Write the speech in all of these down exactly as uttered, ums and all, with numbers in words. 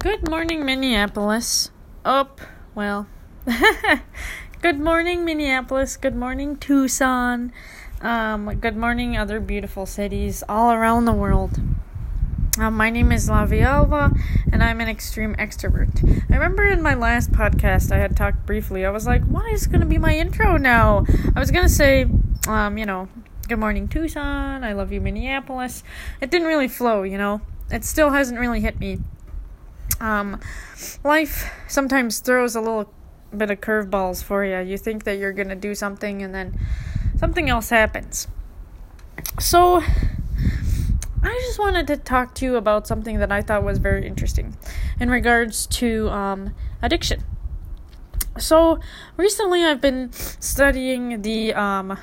Good morning, Minneapolis. Oh, well. Good morning, Minneapolis. Good morning, Tucson. Um, good morning, other beautiful cities all around the world. Um, my name is Lavi Alva, and I'm an extreme extrovert. I remember in my last podcast, I had talked briefly. I was like, what is going to be my intro now? I was going to say, um, you know, good morning, Tucson. I love you, Minneapolis. It didn't really flow, you know. It still hasn't really hit me. Um, life sometimes throws a little bit of curveballs for you. You think that you're going to do something, and then something else happens. So, I just wanted to talk to you about something that I thought was very interesting in regards to um, addiction. So, recently I've been studying the um,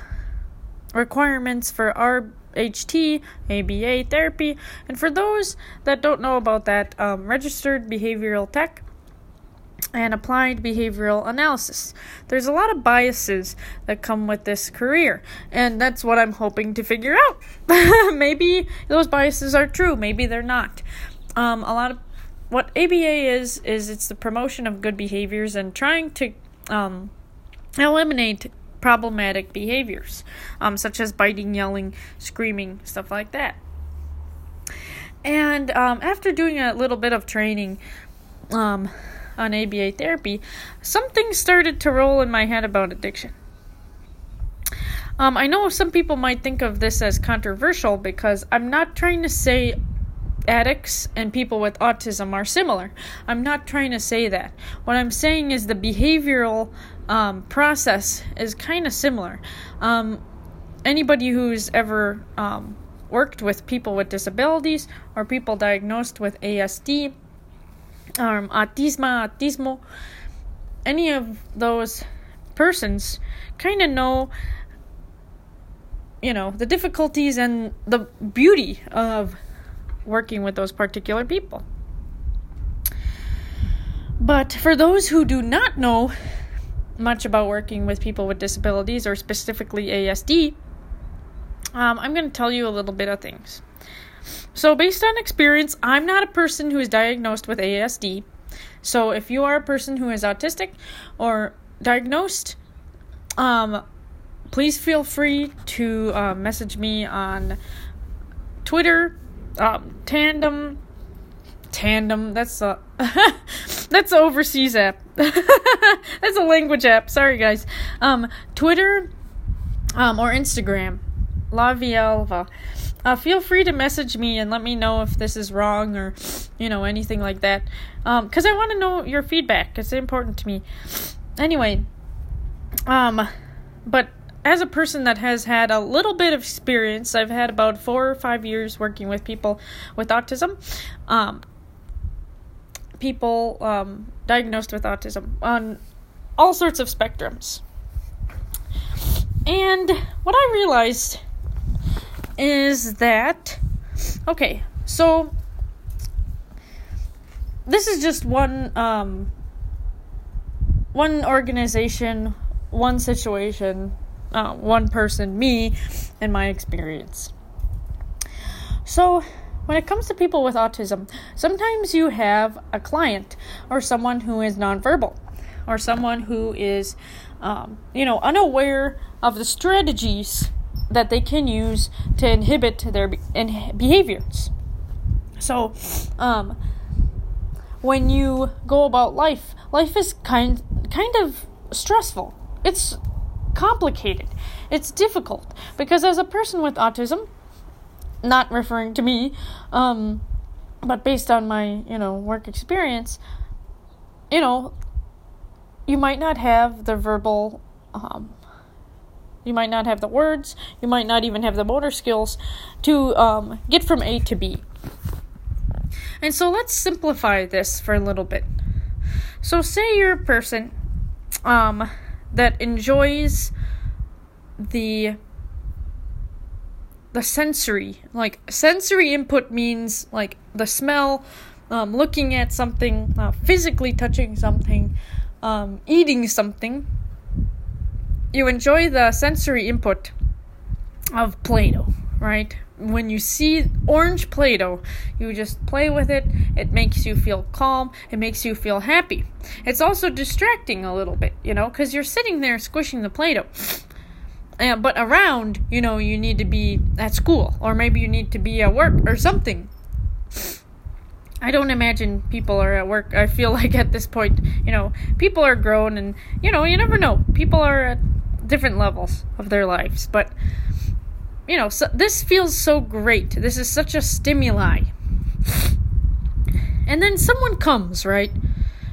requirements for R H T, A B A therapy, and for those that don't know about that, um, registered behavioral tech and applied behavioral analysis. There's a lot of biases that come with this career, and that's what I'm hoping to figure out. Maybe those biases are true, maybe they're not. Um, a lot of what A B A is, is it's the promotion of good behaviors and trying to um, eliminate problematic behaviors, um, such as biting, yelling, screaming, stuff like that. And um, after doing a little bit of training, um, on A B A therapy, something started to roll in my head about addiction. Um, I know some people might think of this as controversial because I'm not trying to say addicts and people with autism are similar. I'm not trying to say that. What I'm saying is the behavioral um, process is kind of similar. Um, anybody who's ever um, worked with people with disabilities or people diagnosed with A S D, Um, autisma, autismo, any of those persons kind of know, you know, the difficulties and the beauty of working with those particular people. But for those who do not know much about working with people with disabilities or specifically A S D, um, I'm going to tell you a little bit of things. So based on experience, I'm not a person who is diagnosed with A S D. So if you are a person who is autistic or diagnosed, um, please feel free to uh, message me on Twitter, um, Tandem, Tandem, that's a, that's an overseas app. That's a language app, sorry guys. Um, Twitter um, or Instagram, Lavi Alva. Uh, feel free to message me and let me know if this is wrong or, you know, anything like that. Um, 'cause I want to know your feedback. It's important to me. Anyway, um, but as a person that has had a little bit of experience, I've had about four or five years working with people with autism, um, people um, diagnosed with autism on all sorts of spectrums. And what I realized is that, okay, so this is just one um one organization, one situation, uh, one person, me, and my experience. So when it comes to people with autism, sometimes you have a client or someone who is nonverbal or someone who is um you know unaware of the strategies that they can use to inhibit their be- in- behaviors. So, um, when you go about life, life is kind kind of stressful. It's complicated. It's difficult because as a person with autism, not referring to me, um, but based on my you know work experience, you know, you might not have the verbal. Um, You might not have the words. You might not even have the motor skills to um, get from A to B. And so let's simplify this for a little bit. So say you're a person um, that enjoys the the sensory. Like sensory input means like the smell, um, looking at something, uh, physically touching something, um, eating something. You enjoy the sensory input of Play-Doh, right? when you see orange Play-Doh, you just play with it. It makes you feel calm. It makes you feel happy. It's also distracting a little bit, you know, because you're sitting there squishing the Play-Doh. Uh, but around, you know, you need to be at school, or maybe you need to be at work or something. I don't imagine people are at work. I feel like at this point, you know, people are grown and, you know, you never know. People are at different levels of their lives. But, you know, so this feels so great. This is such a stimuli. And then someone comes, right?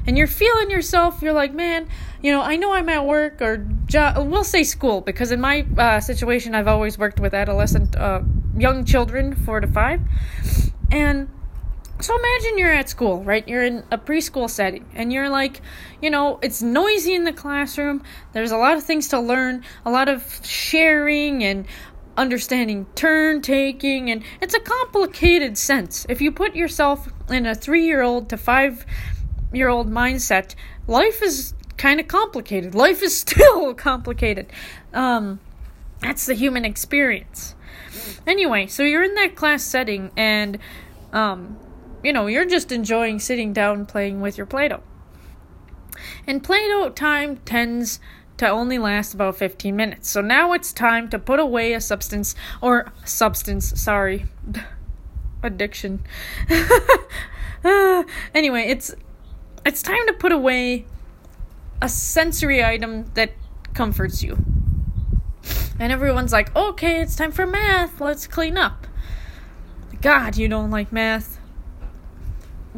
And you're feeling yourself. You're like, man, you know, I know I'm at work or job. We'll say school, because in my uh, situation, I've always worked with adolescent, uh, young children, four to five. And so imagine you're at school, right? You're in a preschool setting and you're like, you know, it's noisy in the classroom. There's a lot of things to learn, a lot of sharing and understanding, turn taking, and it's a complicated sense. If you put yourself in a three-year-old to five-year-old mindset, life is kind of complicated. Life is still complicated. Um, that's the human experience. Anyway, so you're in that class setting and, um, you know, you're just enjoying sitting down playing with your Play-Doh. And Play-Doh time tends to only last about fifteen minutes. So now it's time to put away a substance, or substance, sorry, addiction. Anyway, it's it's time to put away a sensory item that comforts you. And everyone's like, okay, it's time for math. Let's clean up. God, you don't like math.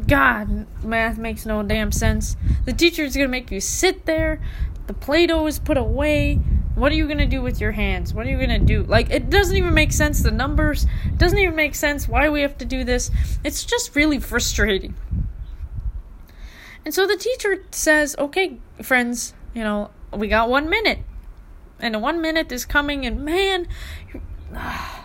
God, math makes no damn sense. The teacher's going to make you sit there. The Play-Doh is put away. What are you going to do with your hands? What are you going to do? Like, it doesn't even make sense, the numbers. It doesn't even make sense why we have to do this. It's just really frustrating. And so the teacher says, okay, friends, you know, we got one minute. And the one minute is coming, and man, you're, uh,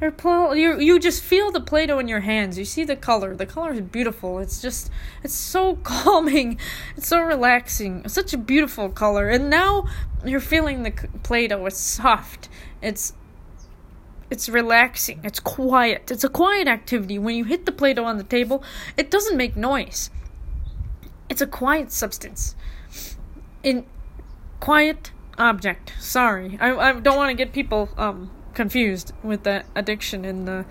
Your pl- you you just feel the Play-Doh in your hands. You see the color. The color is beautiful. It's just, it's so calming. It's so relaxing. It's such a beautiful color. And now you're feeling the Play-Doh. It's soft. It's, it's relaxing. It's quiet. It's a quiet activity. When you hit the Play-Doh on the table, it doesn't make noise. It's a quiet substance. In quiet object. Sorry. I, I don't want to get people, um... confused with that addiction in the,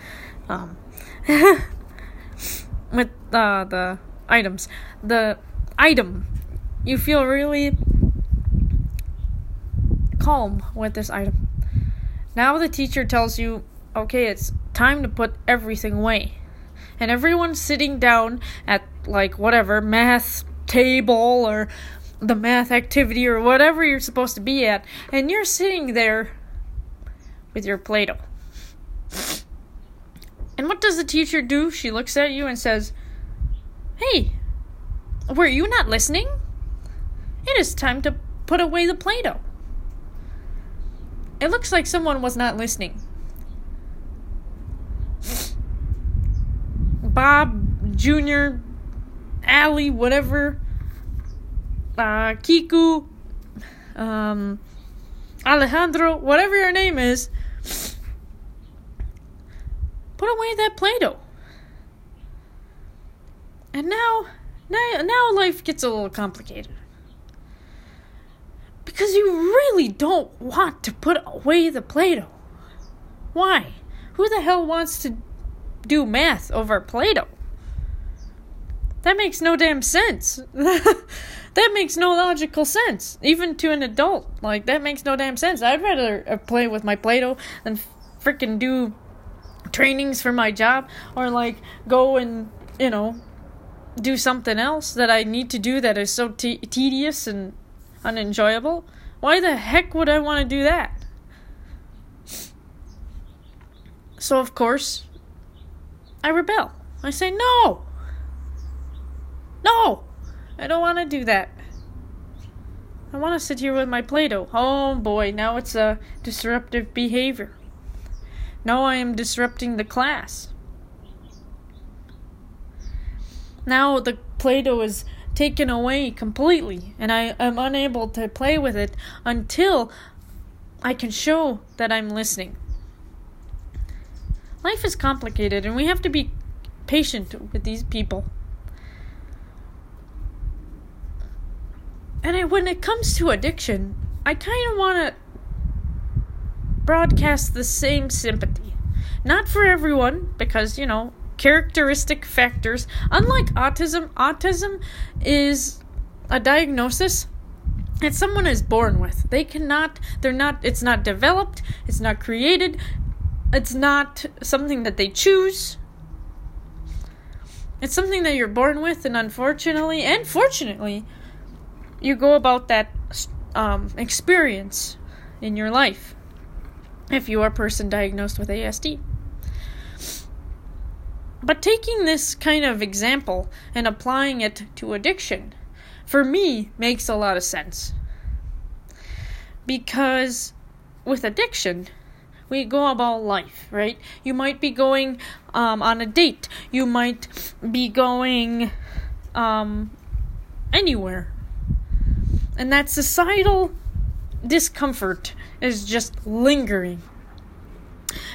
um, with uh, the items. The item. You feel really calm with this item. Now the teacher tells you, okay, it's time to put everything away. And everyone's sitting down at, like, whatever, math table or the math activity or whatever you're supposed to be at. And you're sitting there with your Play-Doh. And what does the teacher do? She looks at you and says, hey, were you not listening? It is time to put away the Play-Doh. It looks like someone was not listening. Bob, Junior, Allie, whatever, uh, Kiku, um, Alejandro, whatever your name is, put away that Play-Doh. And now, now, now life gets a little complicated. Because you really don't want to put away the Play-Doh. Why? Who the hell wants to do math over Play-Doh? That makes no damn sense. That makes no logical sense, even to an adult. Like, that makes no damn sense. I'd rather play with my Play-Doh than freaking do trainings for my job, or, like, go and, you know, do something else that I need to do that is so te- tedious and unenjoyable. Why the heck would I want to do that? So, of course, I rebel. I say, no! No! I don't want to do that. I want to sit here with my Play-Doh. Oh boy, now it's a disruptive behavior. Now I am disrupting the class. Now the Play-Doh is taken away completely, and I am unable to play with it until I can show that I'm listening. Life is complicated, and we have to be patient with these people. And I, when it comes to addiction, I kind of want to broadcast the same sympathy. Not for everyone, because, you know, characteristic factors. Unlike autism, autism is a diagnosis that someone is born with. They cannot, they're not, it's not developed, it's not created, it's not something that they choose. It's something that you're born with, and unfortunately, and fortunately, you go about that um, experience in your life if you are a person diagnosed with A S D. But taking this kind of example and applying it to addiction, for me, makes a lot of sense. Because with addiction, we go about life, right? You might be going um, on a date. You might be going um, anywhere. And that societal discomfort is just lingering.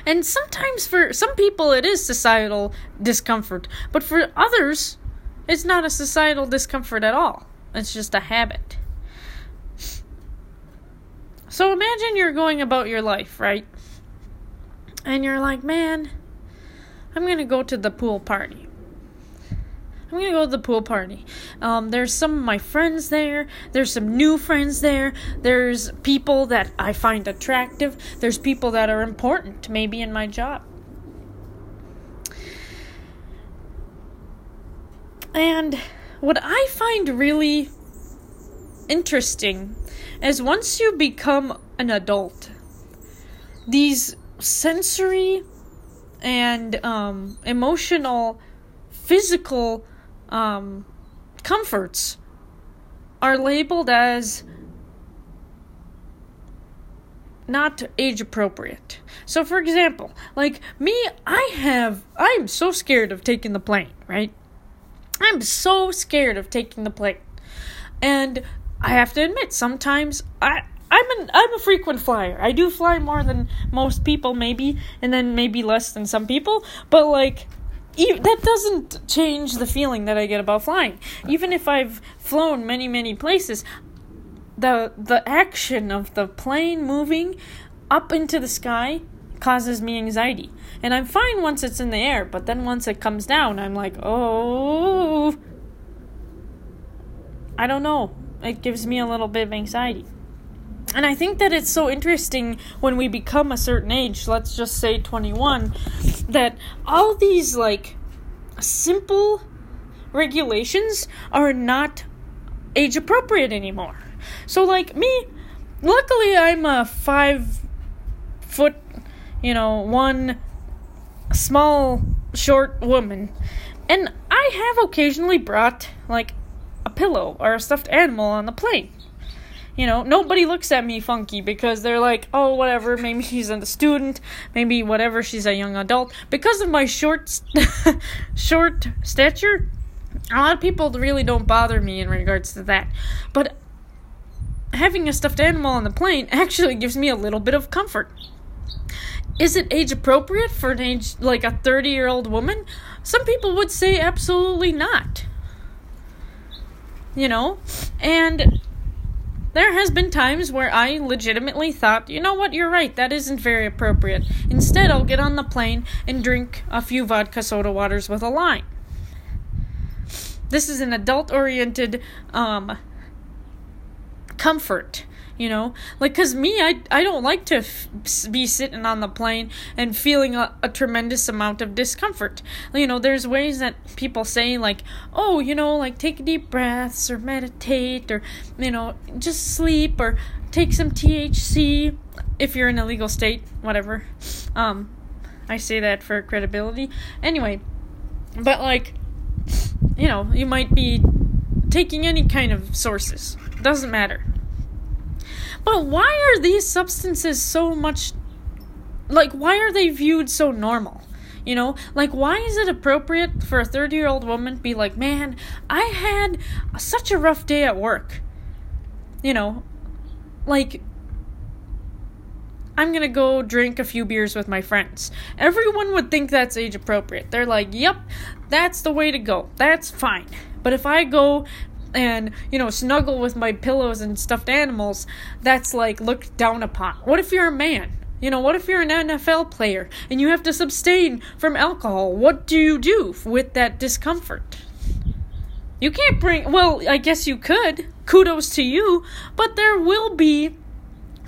And sometimes for some people it is societal discomfort, but for others it's not a societal discomfort at all. It's just a habit. So imagine you're going about your life, right? And you're like, man, I'm going to go to the pool party. I'm going to go to the pool party. Um, there's some of my friends there. There's some new friends there. There's people that I find attractive. There's people that are important, maybe in my job. And what I find really interesting is once you become an adult, these sensory and um, emotional, physical Um, comforts are labeled as not age appropriate. So for example, like me, I have, I'm so scared of taking the plane, right? I'm so scared of taking the plane. And I have to admit, sometimes I, I'm an, I'm a frequent flyer. I do fly more than most people maybe, and then maybe less than some people, but like, Even, that doesn't change the feeling that I get about flying. Even if I've flown many, many places, the the action of the plane moving up into the sky causes me anxiety. And I'm fine once it's in the air, but then once it comes down, I'm like, oh, I don't know. It gives me a little bit of anxiety. And I think that it's so interesting when we become a certain age, let's just say twenty-one, that all these, like, simple regulations are not age-appropriate anymore. So, like, me, luckily I'm a five-foot, you know, one small, short woman. And I have occasionally brought, like, a pillow or a stuffed animal on the plane. You know, nobody looks at me funky because they're like, oh, whatever, maybe she's a student, maybe whatever, she's a young adult. Because of my short short stature, a lot of people really don't bother me in regards to that. But having a stuffed animal on the plane actually gives me a little bit of comfort. Is it age appropriate for an age, like a thirty-year-old woman? Some people would say absolutely not. You know, and there has been times where I legitimately thought, you know what, you're right, that isn't very appropriate. Instead, I'll get on the plane and drink a few vodka soda waters with a lime. This is an adult-oriented um, comfort, you know? Like, because me, I, I don't like to f- be sitting on the plane and feeling a, a tremendous amount of discomfort. You know, there's ways that people say, like, oh, you know, like, take deep breaths or meditate or, you know, just sleep or take some T H C if you're in a legal state, whatever. Um, I say that for credibility. Anyway, but, like, you know, you might be taking any kind of sources. Doesn't matter. But why are these substances so much, like, why are they viewed so normal, you know? Like, why is it appropriate for a thirty-year-old woman to be like, man, I had such a rough day at work, you know? Like, I'm going to go drink a few beers with my friends. Everyone would think that's age appropriate. They're like, yep, that's the way to go. That's fine. But if I go and, you know, snuggle with my pillows and stuffed animals, that's like looked down upon. What if you're a man? You know, what if you're an N F L player and you have to abstain from alcohol? What do you do with that discomfort? You can't bring, well, I guess you could. Kudos to you. But there will be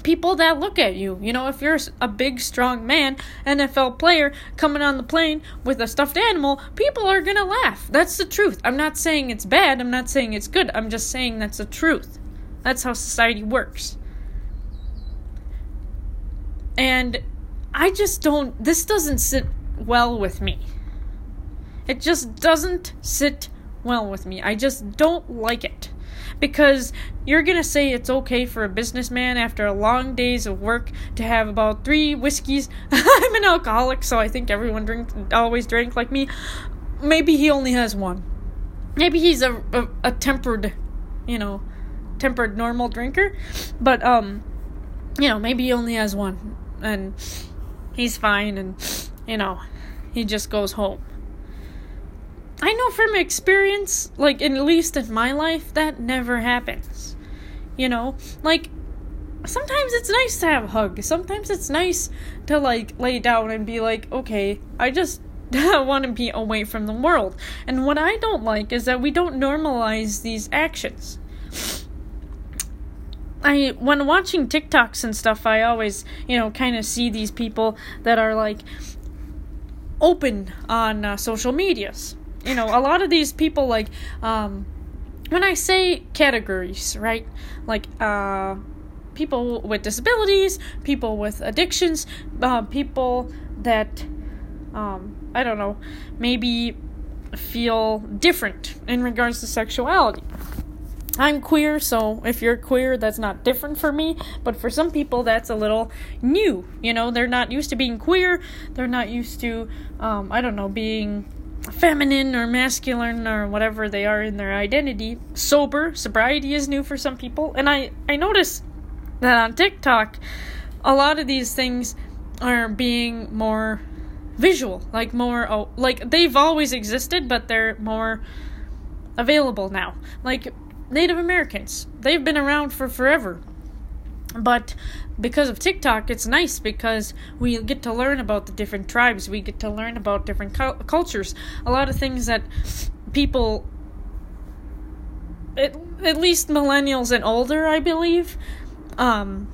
people that look at you. You know, if you're a big, strong man, N F L player, coming on the plane with a stuffed animal, people are going to laugh. That's the truth. I'm not saying it's bad. I'm not saying it's good. I'm just saying that's the truth. That's how society works. And I just don't, this doesn't sit well with me. It just doesn't sit well with me. I just don't like it. Because you're going to say it's okay for a businessman after a long days of work to have about three whiskeys. I'm an alcoholic, so I think everyone drink, always drank like me. Maybe he only has one. Maybe he's a, a, a tempered, you know, tempered normal drinker. But, um, you know, maybe he only has one. And he's fine and, you know, he just goes home. I know from experience, like, at least in my life, that never happens. You know? Like, sometimes it's nice to have a hug. Sometimes it's nice to, like, lay down and be like, okay, I just want to be away from the world. And what I don't like is that we don't normalize these actions. I, when watching TikToks and stuff, I always, you know, kind of see these people that are, like, open on uh, social medias. You know, a lot of these people, like, um, when I say categories, right, like, uh, people with disabilities, people with addictions, uh, people that, um, I don't know, maybe feel different in regards to sexuality. I'm queer, so if you're queer, that's not different for me, but for some people, that's a little new, you know, they're not used to being queer, they're not used to, um, I don't know, being feminine or masculine or whatever they are in their identity. Sober, sobriety is new for some people. And I, I notice that on TikTok, a lot of these things are being more visual, like more, oh, like they've always existed, but they're more available now. Like Native Americans, they've been around for forever. But because of TikTok, it's nice because we get to learn about the different tribes. We get to learn about different cu- cultures. A lot of things that people, at, at least millennials and older, I believe, um,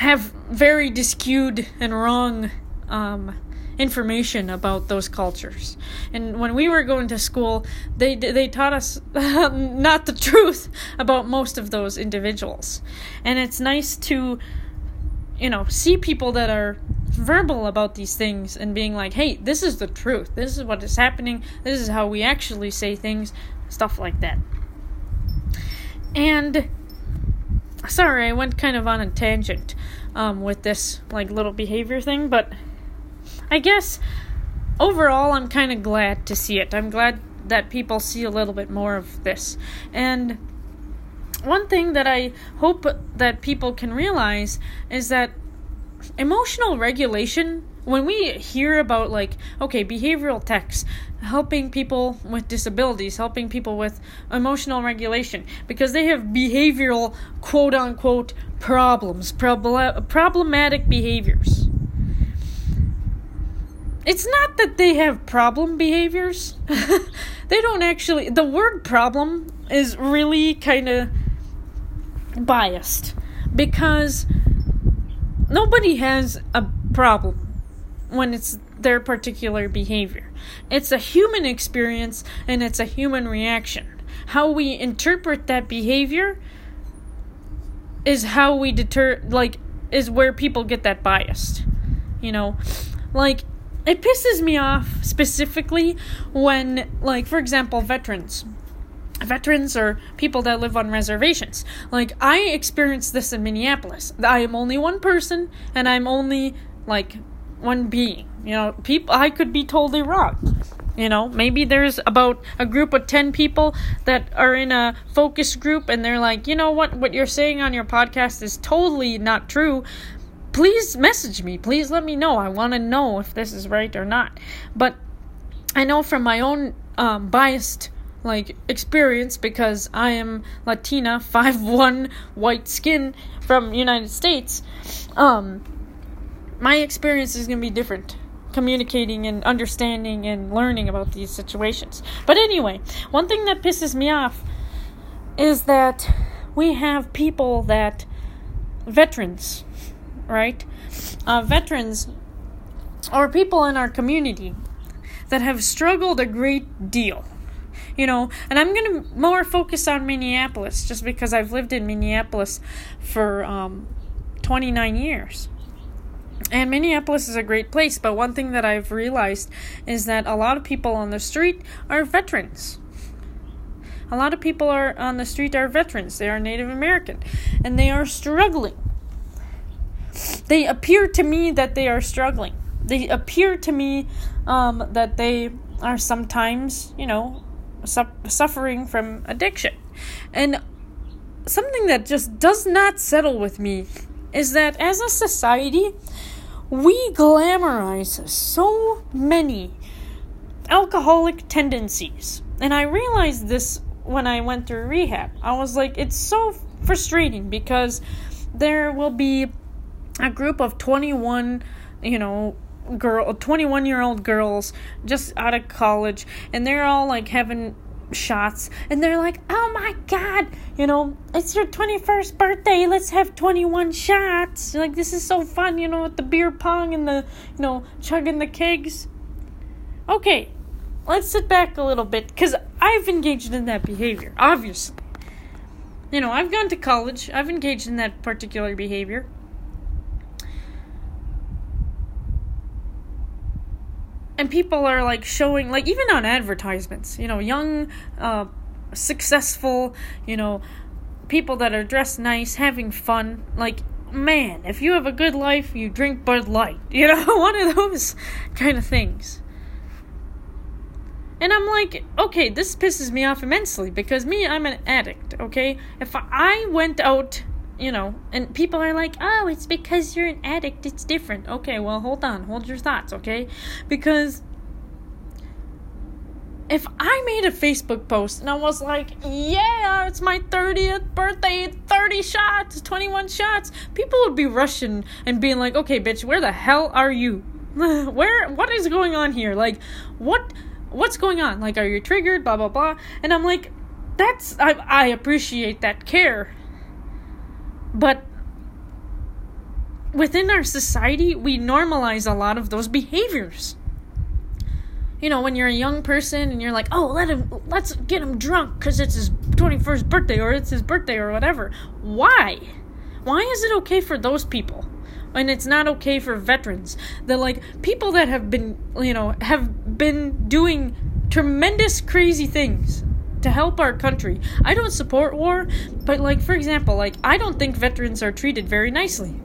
have very skewed and wrong um, information about those cultures. And when we were going to school, they they taught us not the truth about most of those individuals. And it's nice to, you know, see people that are verbal about these things and being like, hey, this is the truth, this is what is happening, this is how we actually say things, stuff like that. And sorry, I went kind of on a tangent um with this like little behavior thing, but I guess, overall, I'm kind of glad to see it. I'm glad that people see a little bit more of this. And one thing that I hope that people can realize is that emotional regulation, when we hear about, like, okay, behavioral techs, helping people with disabilities, helping people with emotional regulation, because they have behavioral, quote-unquote, problems, prob- problematic behaviors. It's not that they have problem behaviors. They don't actually... The word problem is really kind of biased. Because nobody has a problem when it's their particular behavior. It's a human experience and it's a human reaction. How we interpret that behavior is how we deter... Like, is where people get that biased. You know? Like... It pisses me off specifically when, like, for example, veterans. Veterans or people that live on reservations. Like, I experienced this in Minneapolis. I am only one person, and I'm only, like, one being. You know, people, I could be totally wrong. You know, maybe there's about a group of ten people that are in a focus group, and they're like, you know what, what you're saying on your podcast is totally not true. please message me. Please let me know. I want to know if this is right or not. But I know from my own um, biased like experience, because I am Latina, five one, white skin from United States, um, my experience is going to be different communicating and understanding and learning about these situations. But anyway, one thing that pisses me off is that we have people that, veterans, right? Uh, veterans or people in our community that have struggled a great deal. You know, and I'm going to more focus on Minneapolis just because I've lived in Minneapolis for um, twenty-nine years. And Minneapolis is a great place, but one thing that I've realized is that a lot of people on the street are veterans. A lot of people are on the street are veterans. They are Native American, and they are struggling. They appear to me that they are struggling. They appear to me um, that they are sometimes, you know, suffering from addiction. And something that just does not settle with me is that as a society, we glamorize so many alcoholic tendencies. And I realized this when I went through rehab. I was like, it's so frustrating because there will be a group of twenty-one, you know, girl twenty-one year old girls just out of college, and they're all like having shots, and they're like, oh my god, you know, it's your twenty-first birthday, let's have twenty-one shots, like this is so fun, you know, with the beer pong and the, you know, chugging the kegs. Okay, let's sit back a little bit, because I've engaged in that behavior, obviously. You know, I've gone to college, I've engaged in that particular behavior. And people are, like, showing, like, even on advertisements, you know, young, uh, successful, you know, people that are dressed nice, having fun. Like, man, if you have a good life, you drink Bud Light. You know, one of those kind of things. And I'm like, okay, this pisses me off immensely, because me, I'm an addict, okay? If I went out, you know, and people are like, oh, it's because you're an addict, it's different. Okay, well, hold on. Hold your thoughts, okay? Because if I made a Facebook post and I was like, yeah, it's my thirtieth birthday, thirty shots, twenty-one shots, people would be rushing and being like, okay, bitch, where the hell are you? Where, what is going on here? Like, what, what's going on? Like, are you triggered? Blah, blah, blah. And I'm like, that's, I, I appreciate that care. But within our society, we normalize a lot of those behaviors. You know, when you're a young person and you're like, oh, let him, let's get him drunk because it's his twenty-first birthday or it's his birthday or whatever. Why? Why is it okay for those people? And it's not okay for veterans. They're like, people that have been, you know, have been doing tremendous crazy things to help our country. I don't support war, but like, for example, like, I don't think veterans are treated very nicely.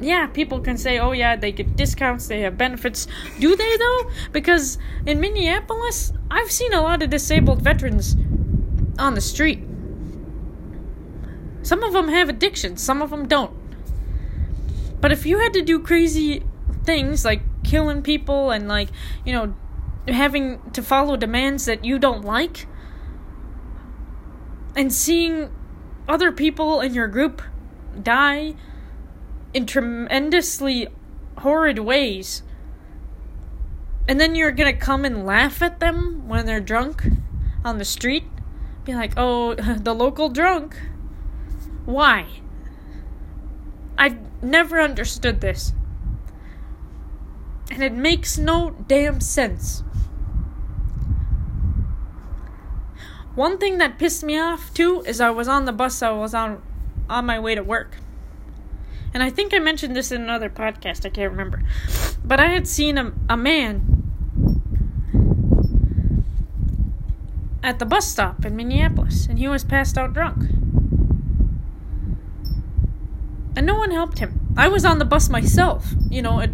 Yeah, people can say, oh yeah, they get discounts, they have benefits. Do they though? Because in Minneapolis, I've seen a lot of disabled veterans on the street. Some of them have addictions, some of them don't. But if you had to do crazy things like killing people and like, you know, having to follow demands that you don't like, and seeing other people in your group die in tremendously horrid ways, and then you're gonna come and laugh at them when they're drunk on the street, be like, oh, the local drunk. Why? I've never understood this. And it makes no damn sense. One thing that pissed me off, too, is I was on the bus, I was on on my way to work. And I think I mentioned this in another podcast, I can't remember. But I had seen a, a man at the bus stop in Minneapolis, and he was passed out drunk. And no one helped him. I was on the bus myself, you know, it,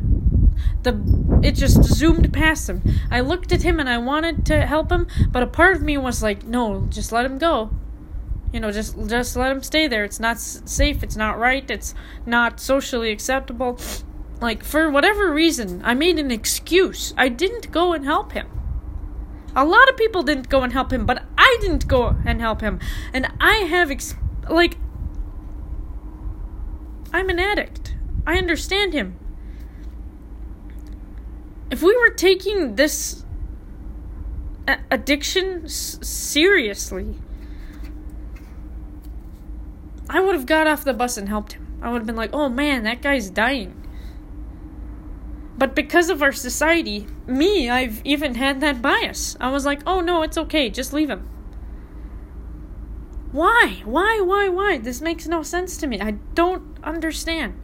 the... It just zoomed past him. I looked at him and I wanted to help him, but a part of me was like, no, just let him go. you know, just just let them stay there. It's not safe. It's not right. It's not socially acceptable. Like, for whatever reason, I made an excuse. I didn't go and help him. A lot of people didn't go and help him, but I didn't go and help him. And I have, ex- like, I'm an addict. I understand him. If we were taking this addiction s- seriously, I would have got off the bus and helped him. I would have been like, oh man, that guy's dying. But because of our society, me, I've even had that bias. I was like, oh no, it's okay, just leave him. Why? Why, why, why? This makes no sense to me. I don't understand.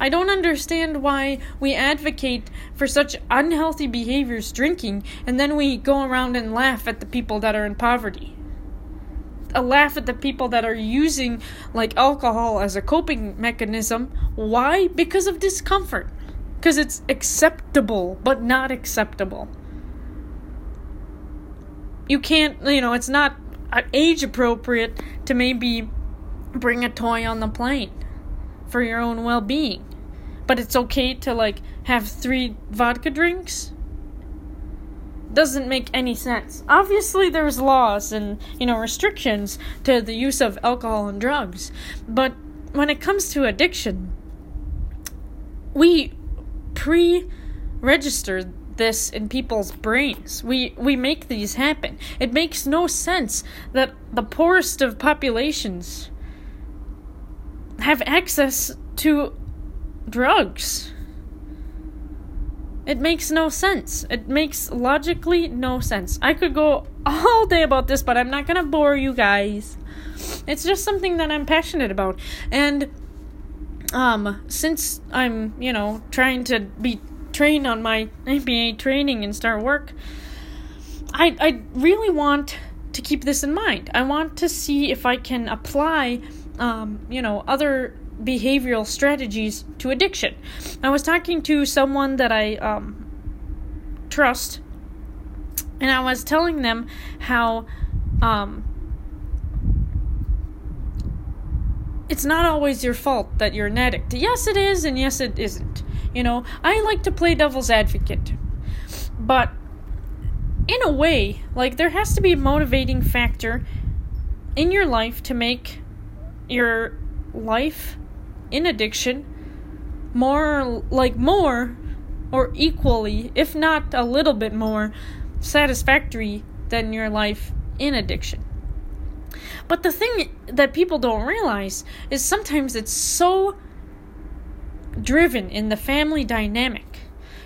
I don't understand why we advocate for such unhealthy behaviors, drinking, and then we go around and laugh at the people that are in poverty. A laugh at the people that are using, like, alcohol as a coping mechanism. Why? Because of discomfort. Because it's acceptable, but not acceptable. You can't, you know, it's not age appropriate to maybe bring a toy on the plane for your own well-being. But it's okay to, like, have three vodka drinks? Doesn't make any sense. Obviously, there's laws and, you know, restrictions to the use of alcohol and drugs. But when it comes to addiction, we pre-register this in people's brains. We we make these happen. It makes no sense that the poorest of populations have access to drugs. It makes no sense. It makes logically no sense. I could go all day about this, but I'm not going to bore you guys. It's just something that I'm passionate about. And Um, since I'm, you know, trying to be trained on my A B A training and start work, I I really want to keep this in mind. I want to see if I can apply, um, you know, other behavioral strategies to addiction. I was talking to someone that I um, trust, and I was telling them how um, it's not always your fault that you're an addict. Yes, it is, and yes, it isn't. You know, I like to play devil's advocate. But in a way, like, there has to be a motivating factor in your life to make your life in addiction more, like, more or equally, if not a little bit more, satisfactory than your life in addiction. But the thing that people don't realize is sometimes it's so driven in the family dynamic.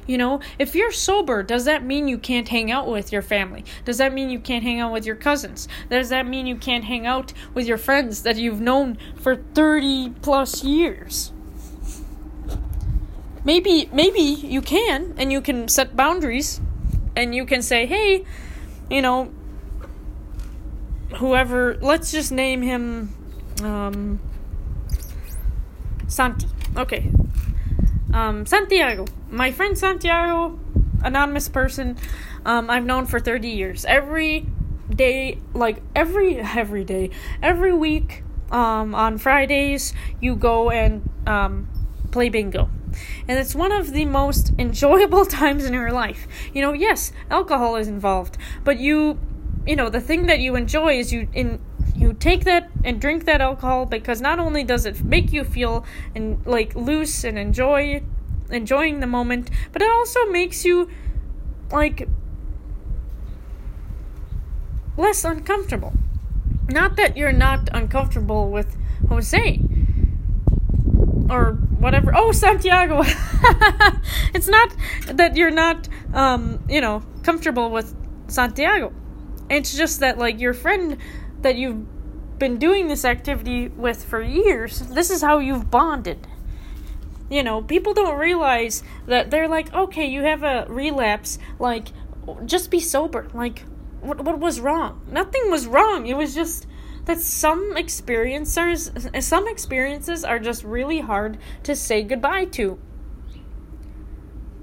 You know, if you're sober, does that mean you can't hang out with your family? Does that mean you can't hang out with your cousins? Does that mean you can't hang out with your friends that you've known for thirty plus years? Maybe, maybe you can, and you can set boundaries, and you can say, hey, you know, whoever, let's just name him um, Santi. Okay. Um, Santiago. My friend Santiago, anonymous person, um, I've known for thirty years. Every day, like every, every day, every week um, on Fridays, you go and um, play bingo. And it's one of the most enjoyable times in your life. You know, yes, alcohol is involved, but you... You know, the thing that you enjoy is you in you take that and drink that alcohol, because not only does it make you feel and like loose and enjoy enjoying the moment, but it also makes you like less uncomfortable. Not that you're not uncomfortable with Jose or whatever. Oh, Santiago. It's not that you're not um, you know, comfortable with Santiago. It's just that, like, your friend that you've been doing this activity with for years, this is how you've bonded. You know, people don't realize that they're like, okay, you have a relapse, like, just be sober. Like, what what was wrong? Nothing was wrong. It was just that some experiencers, some experiences are just really hard to say goodbye to.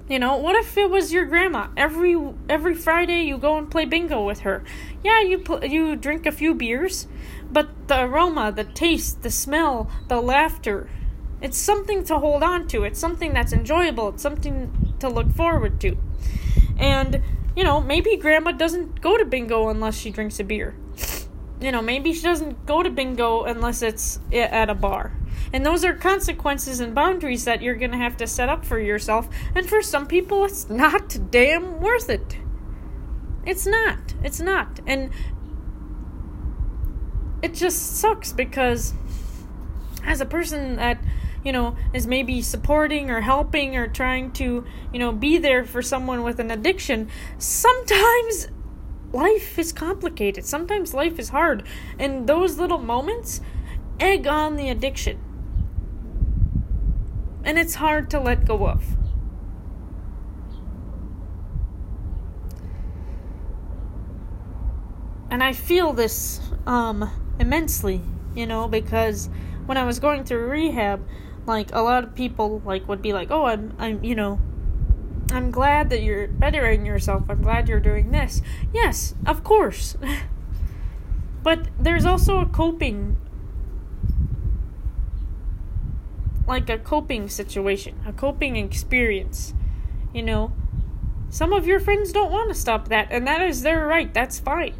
You know, what if it was your grandma? Every every Friday you go and play bingo with her. Yeah, you pl- you drink a few beers, but the aroma, the taste, the smell, the laughter, it's something to hold on to. It's something that's enjoyable. It's something to look forward to. And, you know, maybe grandma doesn't go to bingo unless she drinks a beer. You know, maybe she doesn't go to bingo unless it's at a bar. And those are consequences and boundaries that you're going to have to set up for yourself. And for some people, it's not damn worth it. It's not. It's not. And it just sucks because as a person that, you know, is maybe supporting or helping or trying to, you know, be there for someone with an addiction, sometimes life is complicated. Sometimes life is hard. And those little moments egg on the addiction. And it's hard to let go of. And I feel this um, immensely, you know, because when I was going through rehab, like, a lot of people, like, would be like, oh, I'm, I'm, you know, I'm glad that you're bettering yourself. I'm glad you're doing this. Yes, of course. But there's also a coping, like a coping situation, a coping experience, you know. Some of your friends don't want to stop that, and that is their right. That's fine.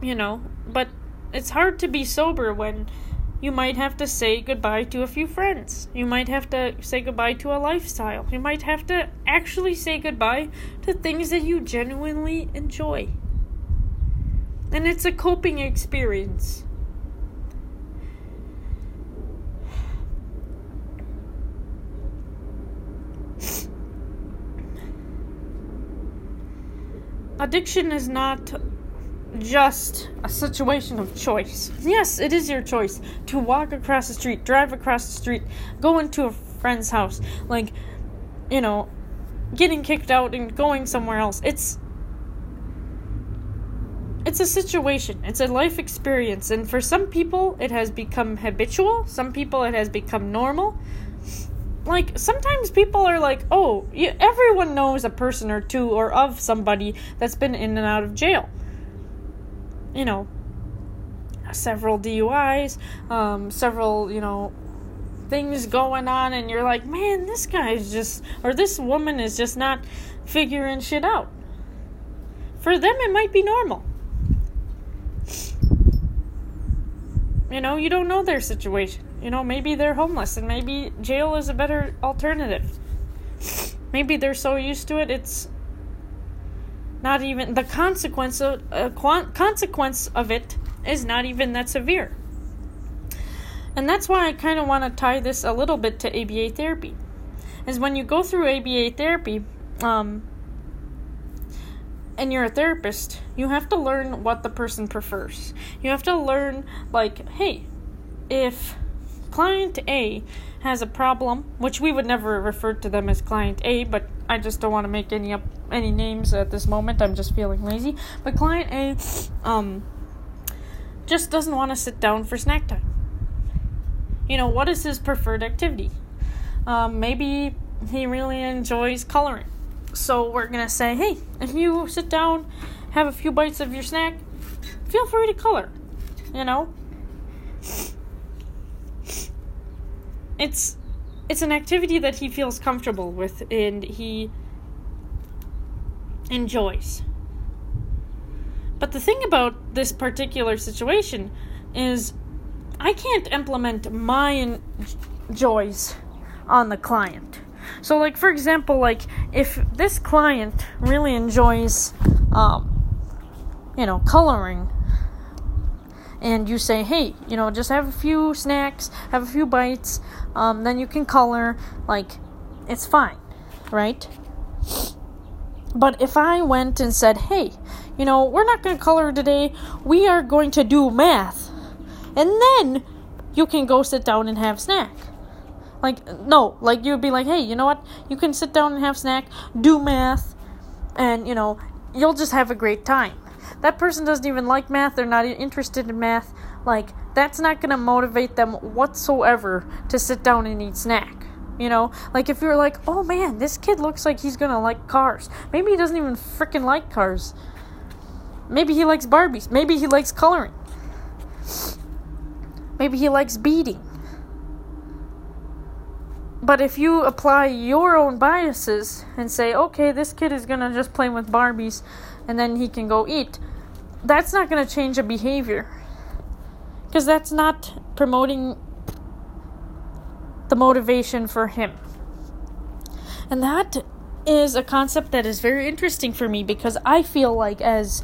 You know, but it's hard to be sober when you might have to say goodbye to a few friends. You might have to say goodbye to a lifestyle. You might have to actually say goodbye to things that you genuinely enjoy. And it's a coping experience. Addiction is not just a situation of choice. Yes, it is your choice to walk across the street, drive across the street, go into a friend's house, like, you know, getting kicked out and going somewhere else. It's it's a situation. It's a life experience. And for some people, it has become habitual. Some people, it has become normal. Like, sometimes people are like, oh, you, everyone knows a person or two or of somebody that's been in and out of jail. You know, several D U Is, um, several, you know, things going on, and you're like, man, this guy is just, or this woman is just not figuring shit out. For them, it might be normal. You know, you don't know their situation. You know, maybe they're homeless, and maybe jail is a better alternative. Maybe they're so used to it, it's not even, the consequence of, uh, qu- consequence of it is not even that severe. And that's why I kind of want to tie this a little bit to A B A therapy. Is when you go through A B A therapy, um, and you're a therapist, you have to learn what the person prefers. You have to learn, like, hey, if client A has a problem, which we would never refer to them as client A, but I just don't want to make any up any names at this moment. I'm just feeling lazy. But client A um, just doesn't want to sit down for snack time. You know, what is his preferred activity? Um, maybe he really enjoys coloring. So we're going to say, hey, if you sit down, have a few bites of your snack, feel free to color, you know. It's it's an activity that he feels comfortable with and he enjoys. But the thing about this particular situation is I can't implement my joys on the client. So, like, for example, like, if this client really enjoys, um, you know, coloring, and you say, hey, you know, just have a few snacks, have a few bites, um, then you can color, like, it's fine, right? But if I went and said, hey, you know, we're not going to color today, we are going to do math, and then you can go sit down and have snack. Like, no, like, you'd be like, hey, you know what, you can sit down and have snack, do math, and, you know, you'll just have a great time. That person doesn't even like math, they're not interested in math, like, that's not going to motivate them whatsoever to sit down and eat snack. You know, like if you're like, oh man, this kid looks like he's going to like cars. Maybe he doesn't even freaking like cars. Maybe he likes Barbies. Maybe he likes coloring. Maybe he likes beading. But if you apply your own biases and say, okay, this kid is going to just play with Barbies and then he can go eat, that's not going to change a behavior. Because that's not promoting the motivation for him. And that is a concept that is very interesting for me, because I feel like as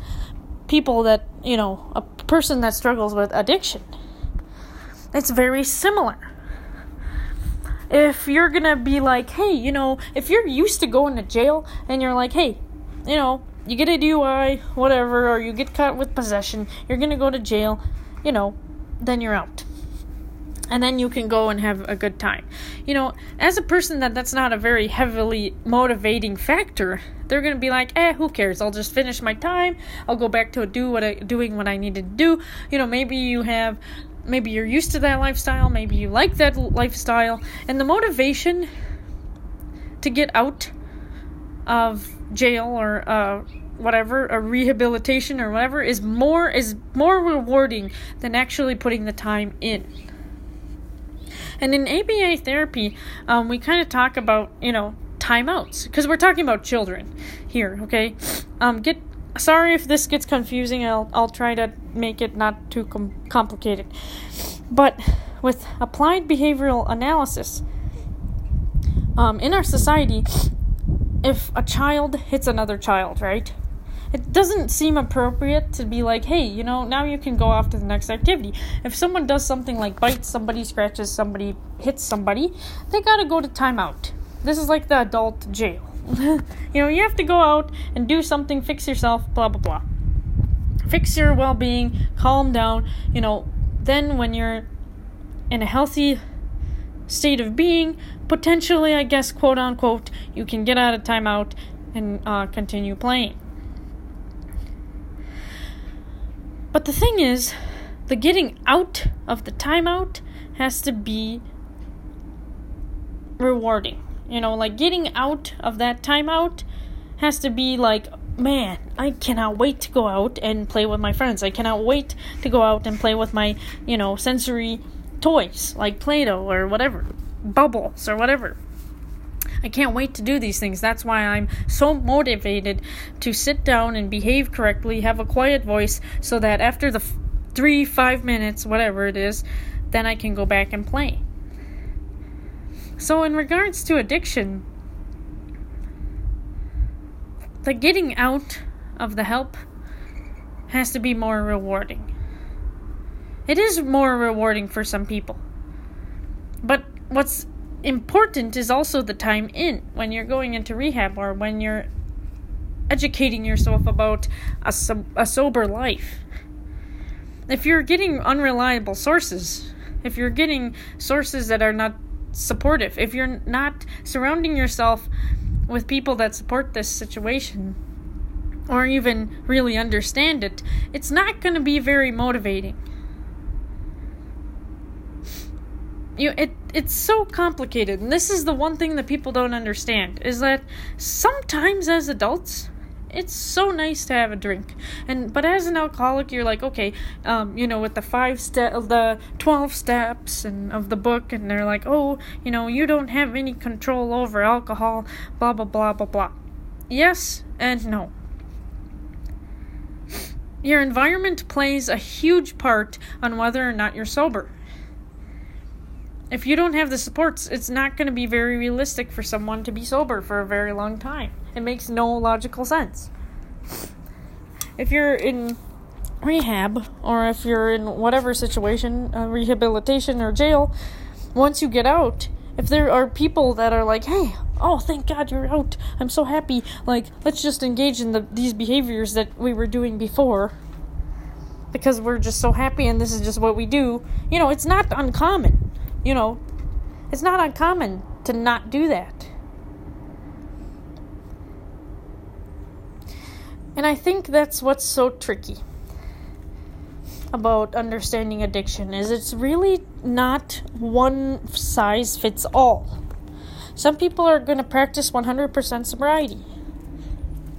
people that, you know, a person that struggles with addiction, it's very similar. If you're going to be like, hey, you know, if you're used to going to jail and you're like, hey, you know, you get a D U I, whatever, or you get caught with possession, you're going to go to jail, you know, then you're out. And then you can go and have a good time. You know, as a person that that's not a very heavily motivating factor, they're going to be like, eh, who cares? I'll just finish my time. I'll go back to do what I, doing what I need to do. You know, maybe you have, maybe you're used to that lifestyle. Maybe you like that lifestyle. And the motivation to get out of jail or uh, whatever, a rehabilitation or whatever, is more is more rewarding than actually putting the time in. And in A B A therapy, um, we kind of talk about, you know, timeouts, because we're talking about children here, okay? Um, get sorry if this gets confusing. I'll I'll try to make it not too com- complicated. But with applied behavioral analysis, um, in our society, if a child hits another child, right? It doesn't seem appropriate to be like, hey, you know, now you can go off to the next activity. If someone does something like bites somebody, scratches somebody, hits somebody, they gotta go to timeout. This is like the adult jail. You know, you have to go out and do something, fix yourself, blah, blah, blah. Fix your well-being, calm down. You know, then when you're in a healthy state of being, potentially, I guess, quote-unquote, you can get out of timeout and uh, continue playing. But the thing is, the getting out of the timeout has to be rewarding. You know, like getting out of that timeout has to be like, man, I cannot wait to go out and play with my friends. I cannot wait to go out and play with my, you know, sensory toys like Play-Doh or whatever, bubbles or whatever. I can't wait to do these things. That's why I'm so motivated to sit down and behave correctly, have a quiet voice, so that after the f- three, five minutes, whatever it is, then I can go back and play. So in regards to addiction, the getting out of the help has to be more rewarding. It is more rewarding for some people. But what's important is also the time in, when you're going into rehab or when you're educating yourself about a, sub- a sober life. If you're getting unreliable sources, if you're getting sources that are not supportive, if you're not surrounding yourself with people that support this situation or even really understand it, it's not going to be very motivating. You, it it's so complicated, and this is the one thing that people don't understand, is that sometimes as adults, it's so nice to have a drink, and but as an alcoholic, you're like, okay, um, you know, with the five step, the twelve steps, and of the book, and they're like, oh, you know, you don't have any control over alcohol, blah blah blah blah blah. Yes and no. Your environment plays a huge part on whether or not you're sober. If you don't have the supports, it's not going to be very realistic for someone to be sober for a very long time. It makes no logical sense. If you're in rehab, or if you're in whatever situation, uh, rehabilitation or jail, once you get out, if there are people that are like, hey, oh, thank God you're out, I'm so happy, like, let's just engage in the, these behaviors that we were doing before, because we're just so happy and this is just what we do, you know, it's not uncommon. You know, it's not uncommon to not do that. And I think that's what's so tricky. about understanding addiction is it's really not one size fits all. Some people are going to practice one hundred percent sobriety.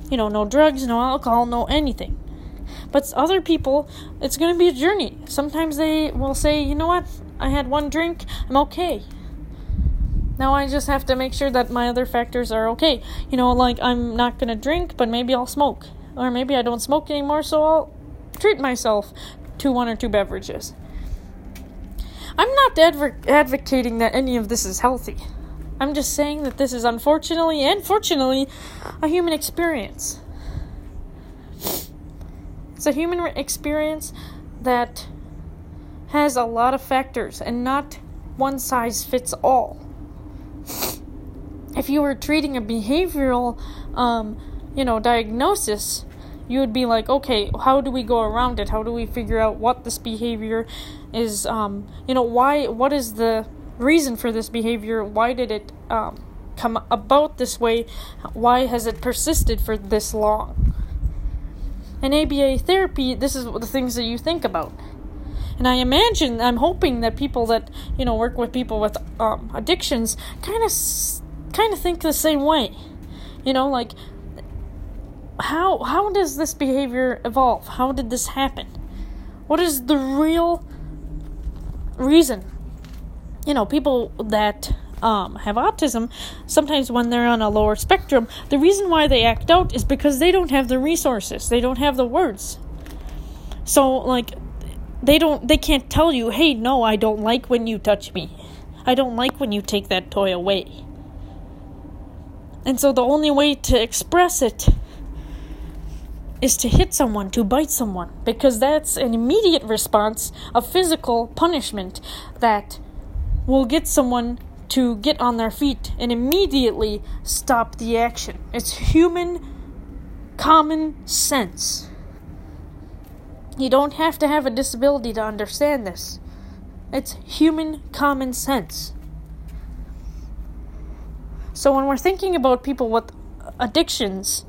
You know, no drugs, no alcohol, no anything. But other people, it's going to be a journey. Sometimes they will say, you know what, I had one drink, I'm okay. Now I just have to make sure that my other factors are okay. You know, like I'm not going to drink, but maybe I'll smoke. Or maybe I don't smoke anymore, so I'll treat myself to one or two beverages. I'm not adv- advocating that any of this is healthy. I'm just saying that this is unfortunately and fortunately a human experience. It's a human re- experience that has a lot of factors and not one size fits all. If you were treating a behavioral, um, you know, diagnosis, you would be like, okay, how do we go around it? How do we figure out what this behavior is, um, you know, why, what is the reason for this behavior? Why did it um, come about this way? Why has it persisted for this long? In A B A therapy, this is the things that you think about. And I imagine, I'm hoping that people that, you know, work with people with um, addictions kind of kind of think the same way. You know, like, how how does this behavior evolve? How did this happen? What is the real reason? You know, people that um, have autism, sometimes when they're on a lower spectrum, the reason why they act out is because they don't have the resources. They don't have the words. So, like, They don't. They can't tell you, hey, no, I don't like when you touch me. I don't like when you take that toy away. And so the only way to express it is to hit someone, to bite someone. Because that's an immediate response of physical punishment that will get someone to get on their feet and immediately stop the action. It's human common sense. You don't have to have a disability to understand this. It's human common sense. So when we're thinking about people with addictions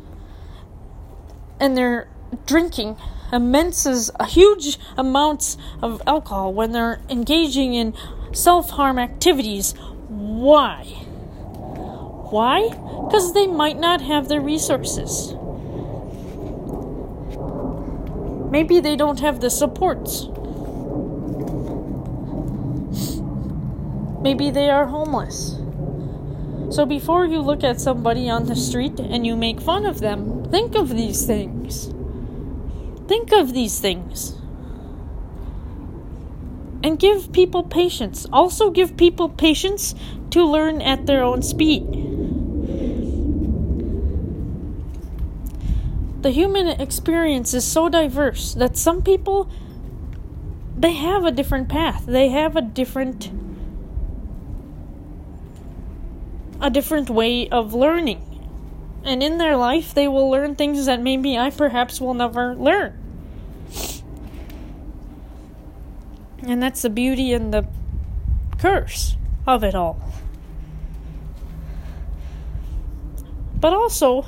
and they're drinking immense, huge amounts of alcohol, when they're engaging in self-harm activities, why? Why? Because they might not have the resources. Maybe they don't have the supports. Maybe they are homeless. So before you look at somebody on the street and you make fun of them, think of these things. Think of these things. And give people patience. Also give people patience to learn at their own speed. The human experience is so diverse that some people, they have a different path. They have a different, a different way of learning. And in their life, they will learn things that maybe I perhaps will never learn. And that's the beauty and the curse of it all. But also,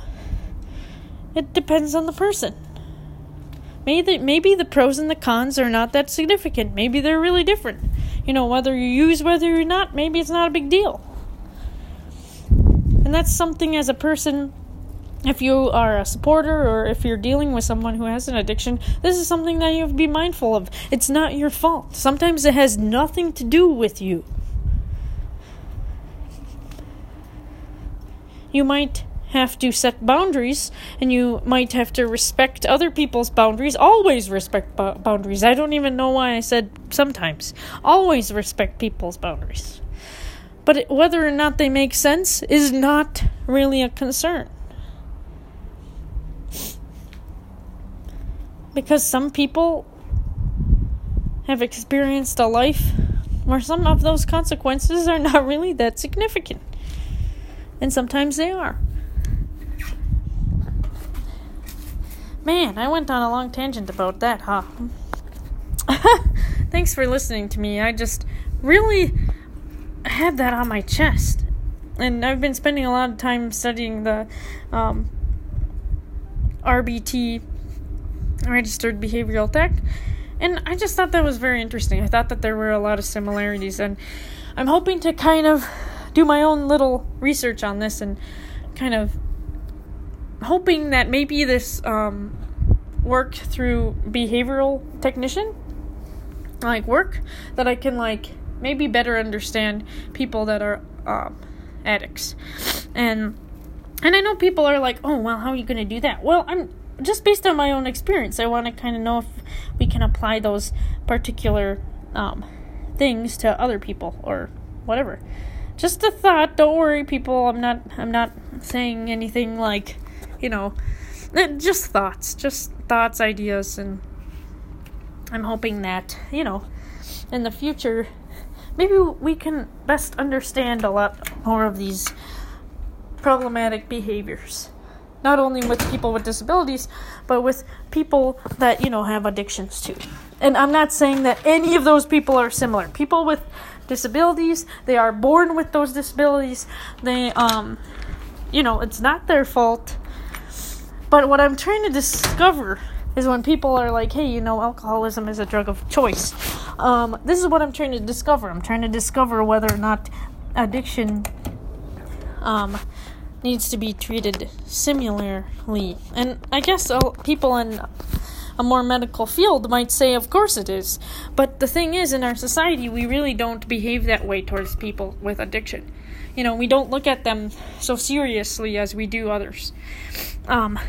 it depends on the person. Maybe, maybe the pros and the cons are not that significant. Maybe they're really different. You know, whether you use, whether you're not, maybe it's not a big deal. And that's something as a person, if you are a supporter or if you're dealing with someone who has an addiction, this is something that you have to be mindful of. It's not your fault. Sometimes it has nothing to do with you. You might have to set boundaries, and you might have to respect other people's boundaries. Always respect bo- boundaries. I don't even know why I said sometimes. Always respect people's boundaries. But it, whether or not they make sense is not really a concern. Because some people have experienced a life where some of those consequences are not really that significant. And sometimes they are. Man, I went on a long tangent about that, huh? Thanks for listening to me. I just really had that on my chest. And I've been spending a lot of time studying the um, R B T, Registered Behavioral Tech, And I just thought that was very interesting. I thought that there were a lot of similarities, and I'm hoping to kind of do my own little research on this and kind of hoping that maybe this um, work through behavioral technician, like work, that I can like maybe better understand people that are um, addicts. And and I know people are like, oh, well, how are you going to do that? Well, I'm just based on my own experience. I want to kind of know if we can apply those particular um, things to other people or whatever. Just a thought. Don't worry, people. I'm not. I'm not saying anything like, you know, just thoughts. Just thoughts, ideas, and I'm hoping that, you know, in the future, maybe we can best understand a lot more of these problematic behaviors, not only with people with disabilities, but with people that, you know, have addictions too. And I'm not saying that any of those people are similar. People with disabilities, they are born with those disabilities. They, um, you know, it's not their fault. But what I'm trying to discover is when people are like, hey, you know, alcoholism is a drug of choice. Um, this is what I'm trying to discover. I'm trying to discover whether or not addiction um, needs to be treated similarly. And I guess uh, people in a more medical field might say, of course it is. But the thing is, in our society, we really don't behave that way towards people with addiction. You know, we don't look at them so seriously as we do others. Um,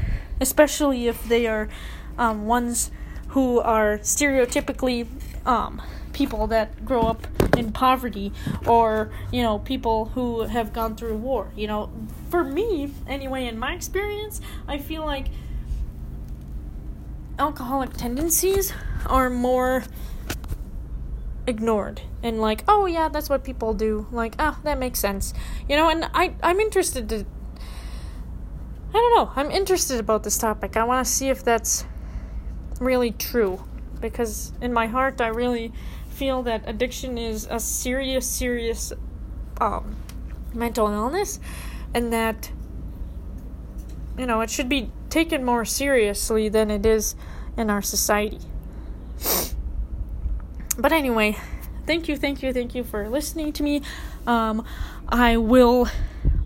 especially if they are um, ones who are stereotypically um, people that grow up in poverty, or, you know, people who have gone through war. You know, for me, anyway, in my experience, I feel like alcoholic tendencies are more ignored and like, oh yeah, that's what people do, like, ah, oh, that makes sense, you know. And I I'm interested to I don't know I'm interested about this topic. I want to see if that's really true, because in my heart I really feel that addiction is a serious serious um mental illness, and that, you know, it should be taken more seriously than it is in our society. But anyway, thank you, thank you, thank you for listening to me. Um, I will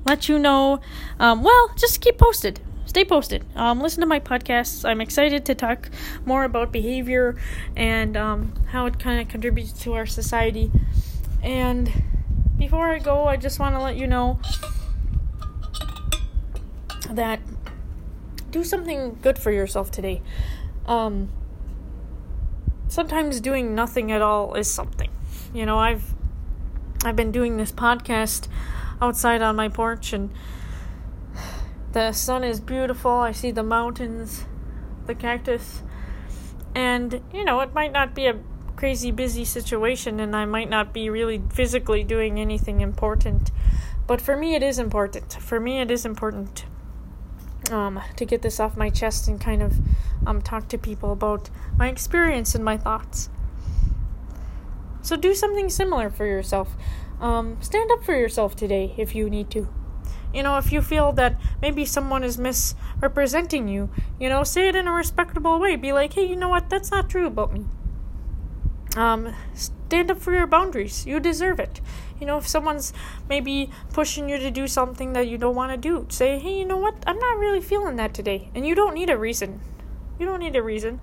let you know. Um, well, just keep posted. Stay posted. Um, listen to my podcasts. I'm excited to talk more about behavior and um, how it kind of contributes to our society. And before I go, I just want to let you know that do something good for yourself today. Um, sometimes doing nothing at all is something. You know, I've I've been doing this podcast outside on my porch, and the sun is beautiful. I see the mountains, the cactus, and, you know, it might not be a crazy busy situation, and I might not be really physically doing anything important. But for me, it is important. For me, it is important Um, to get this off my chest and kind of um, talk to people about my experience and my thoughts. So do something similar for yourself. Um, stand up for yourself today if you need to. You know, if you feel that maybe someone is misrepresenting you, you know, say it in a respectable way. Be like, hey, you know what? That's not true about me. Um, stand up for your boundaries. You deserve it. You know, if someone's maybe pushing you to do something that you don't want to do, say, hey, you know what? I'm not really feeling that today. And you don't need a reason. You don't need a reason.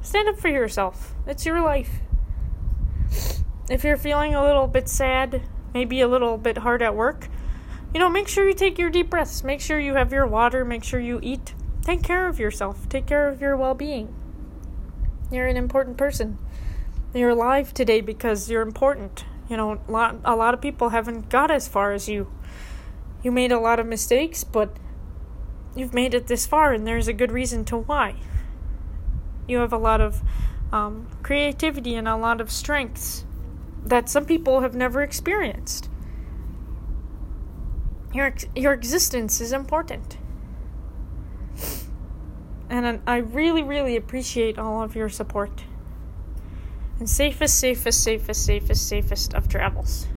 Stand up for yourself. It's your life. If you're feeling a little bit sad, maybe a little bit hard at work, you know, make sure you take your deep breaths. Make sure you have your water. Make sure you eat. Take care of yourself. Take care of your well-being. You're an important person. You're alive today because you're important. You know, a lot, a lot of people haven't got as far as you. You made a lot of mistakes, but you've made it this far, and there's a good reason to why. You have a lot of um, creativity and a lot of strengths that some people have never experienced. Your your existence is important. And I really, really appreciate all of your support. And safest, safest, safest, safest, safest of travels.